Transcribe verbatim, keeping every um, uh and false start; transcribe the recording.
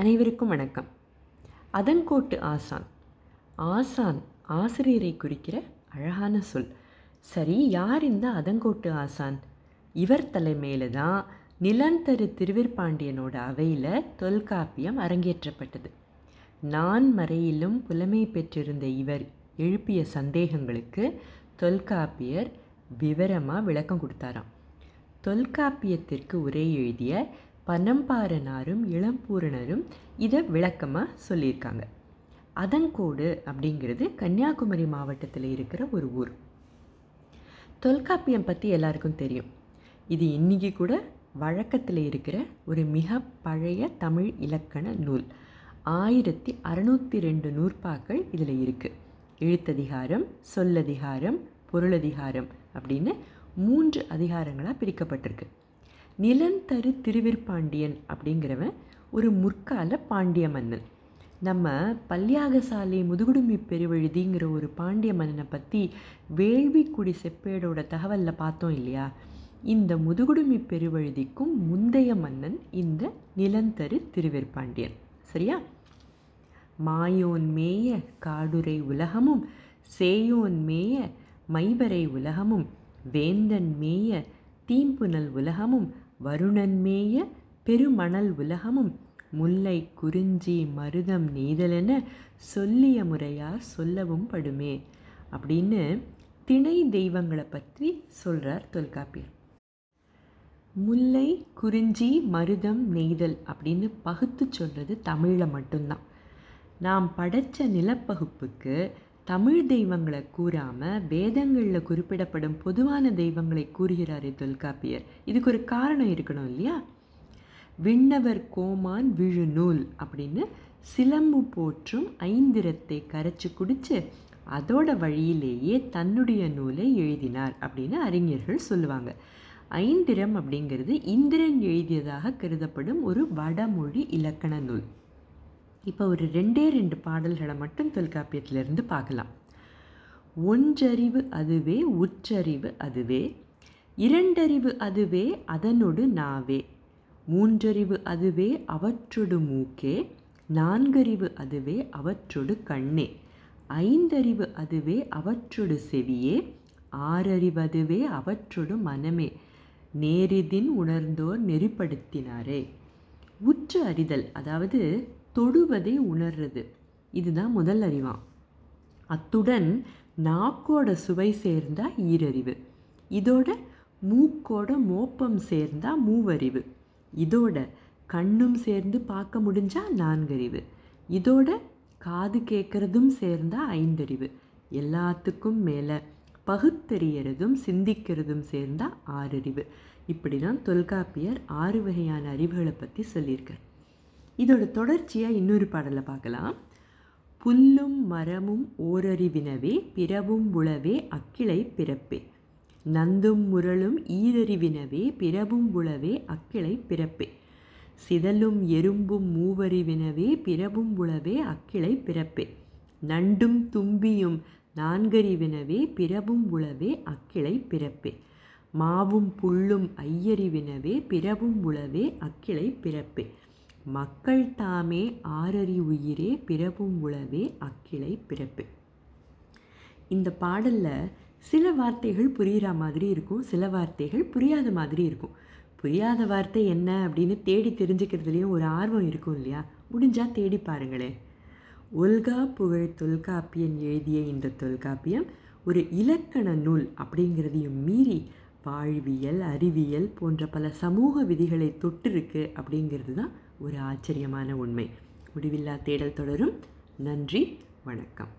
அனைவருக்கும் வணக்கம். அதங்கோட்டு ஆசான். ஆசான் ஆசிரியரை குறிக்கிற அழகான சொல். சரி, யார் இந்த அதங்கோட்டு ஆசான்? இவர் தலைமையில் தான் நிலந்தரு திருவிர்பாண்டியனோட அவையில் தொல்காப்பியம் அரங்கேற்றப்பட்டது. நான் மறையிலும் புலமை பெற்றிருந்த இவர் எழுப்பிய சந்தேகங்களுக்கு தொல்காப்பியர் விவரமாக விளக்கம் கொடுத்தாராம். தொல்காப்பியத்திற்கு உரை எழுதிய பனம்பாரனாரும் இளம்பூரணரும் இதை விளக்கமாக சொல்லியிருக்காங்க. அதங்கோடு அப்படிங்கிறது கன்னியாகுமரி மாவட்டத்தில் இருக்கிற ஒரு ஊர். தொல்காப்பியம் பற்றி எல்லாருக்கும் தெரியும். இது இன்றைக்கி கூட வழக்கத்தில் இருக்கிற ஒரு மிக பழைய தமிழ் இலக்கண நூல். ஆயிரத்தி அறுநூற்றி ரெண்டு நூற்பாக்கள் இதில் இருக்குது. எழுத்ததிகாரம், சொல்லதிகாரம், பொருளதிகாரம் அப்படின்னு மூன்று அதிகாரங்களாக பிரிக்கப்பட்டிருக்கு. நிலந்தரு திருவிர்பாண்டியன் அப்படிங்கிறவன் ஒரு முற்கால பாண்டிய மன்னன். நம்ம பல்யாகசாலை முதுகுடுமி பெருவழுதிங்கிற ஒரு பாண்டிய மன்னனை பற்றி வேள்விக்குடி செப்பேடோட தகவலில் பார்த்தோம் இல்லையா? இந்த முதுகுடுமி பெருவழுதிக்கும் முந்தைய மன்னன் இந்த நிலந்தரு திருவிர்பாண்டியன். சரியா? மாயோன் மேய காடுரை உலகமும் சேயோன் மேய மைவரை உலகமும் வேந்தன் மேய தீம்புனல் உலகமும் வருணன் மேய பெருமணல் உலகமும் முல்லை குறிஞ்சி மருதம் நெய்தலென சொல்லிய முறையார் சொல்லவும் படுமே அப்படின்னு திணை தெய்வங்களை பற்றி சொல்கிறார் தொல்காப்பியர். முல்லை குறிஞ்சி மருதம் நெய்தல் அப்படின்னு பகுத்து சொல்கிறது தமிழில் மட்டும்தான். நாம் படைத்த நிலப்பகுப்புக்கு தமிழ் தெய்வங்களை கூறாமல் வேதங்களில் குறிப்பிடப்படும் பொதுவான தெய்வங்களை கூறுகிறாரே தொல்காப்பியர். இதுக்கு ஒரு காரணம் இருக்கணும் இல்லையா? விண்ணவர் கோமான் விழுநூல் அப்படின்னு சிலம்பு போற்றும் ஐந்திரத்தை கரைச்சி குடித்து அதோட வழியிலேயே தன்னுடைய நூலை எழுதினார் அப்படின்னு அறிஞர்கள் சொல்லுவாங்க. ஐந்திரம் அப்படிங்கிறது இந்திரன் எழுதியதாக கருதப்படும் ஒரு வடமொழி இலக்கண நூல். இப்போ ஒரு ரெண்டே ரெண்டு பாடல்களை மட்டும் தொல்காப்பியத்திலிருந்து பார்க்கலாம். ஒன்றறிவு அதுவே உற்றறிவு அதுவே, இரண்டறிவு அதுவே அதனோடு நாவே, மூன்றறிவு அதுவே அவற்றொடு மூக்கே, நான்கறிவு அதுவே அவற்றொடு கண்ணே, ஐந்தறிவு அதுவே அவற்றொடு செவியே, ஆறறிவு அதுவே அவற்றொடு மனமே, நேரிதின் உணர்ந்தோர் நெறிப்படுத்தினாரே. உற்று அறிதல், அதாவது தொடுவதை உணர்றது, இதுதான் முதல் அறிவாம். அத்துடன் நாக்கோட சுவை சேர்ந்தா ஈரறிவு, இதோட மூக்கோட மோப்பம் சேர்ந்தா மூவறிவு, இதோட கண்ணும் சேர்ந்து பார்க்க முடிஞ்சா நான்கறிவு, இதோட காது கேட்குறதும் சேர்ந்தா ஐந்தறிவு, எல்லாத்துக்கும் மேலே பகுத்தறியறதும் சிந்திக்கிறதும் சேர்ந்தா ஆறறிவு. இப்படி தான் தொல்காப்பியர் ஆறு வகையான அறிவுகளை பற்றி சொல்லியிருக்கார். இதோட தொடர்ச்சியாக இன்னொரு பாடலில் பார்க்கலாம். புல்லும் மரமும் ஓரறிவினவே பிறவும் உளவே அக்கிளை பிறப்பே, நந்தும் முரளும் ஈரறிவினவே பிறவும் உளவே அக்கிளை பிறப்பே, சிதலும் எறும்பும் மூவறிவினவே பிறவும் உளவே அக்கிளை பிறப்பே, நண்டும் தும்பியும் நான்கறிவினவே பிறவும் உளவே அக்கிளை பிறப்பே, மாவும் புல்லும் ஐயறிவினவே பிறவும் உளவே அக்கிளை பிறப்பே, மக்கள் தாமே ஆறறி உயிரே பிறவும் உளவே அக்கிளை பிறப்பே. இந்த பாடலில் சில வார்த்தைகள் புரிகிற மாதிரி இருக்கும், சில வார்த்தைகள் புரியாத மாதிரி இருக்கும். புரியாத வார்த்தை என்ன அப்படின்னு தேடி தெரிஞ்சுக்கிறதுலேயும் ஒரு ஆர்வம் இருக்கும் இல்லையா? முடிஞ்சால் தேடி பாருங்களேன். ஒல்கா புகழ் தொல்காப்பியன் எழுதிய இந்த தொல்காப்பியம் ஒரு இலக்கண நூல் அப்படிங்கிறதையும் மீறி வாழ்வியல், அறிவியல் போன்ற பல சமூக விதிகளை தொட்டிருக்கு அப்படிங்கிறது தான் ஒரு ஆச்சரியமான உண்மை. முடிவில்லா தேடல் தொடரும். நன்றி, வணக்கம்.